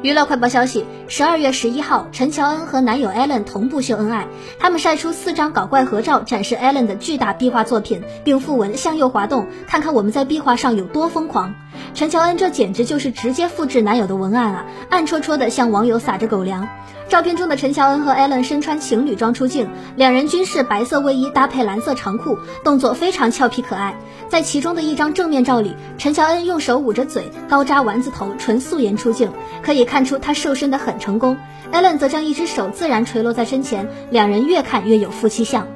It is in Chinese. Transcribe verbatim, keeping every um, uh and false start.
娱乐快报消息，十二月十一号，陈乔恩和男友 Ellen 同步秀恩爱，他们晒出四张搞怪合照，展示 Ellen 的巨大壁画作品，并附文向右滑动，看看我们在壁画上有多疯狂。陈乔恩这简直就是直接复制男友的文案啊，暗戳戳的向网友撒着狗粮。照片中的陈乔恩和 Ellen 身穿情侣装出镜，两人均是白色卫衣搭配蓝色长裤，动作非常俏皮可爱。在其中的一张正面照里，陈乔恩用手捂着嘴，高扎丸子头，纯素颜出镜，可以看出她瘦身的很成功。Ellen 则将一只手自然垂落在身前，两人越看越有夫妻相。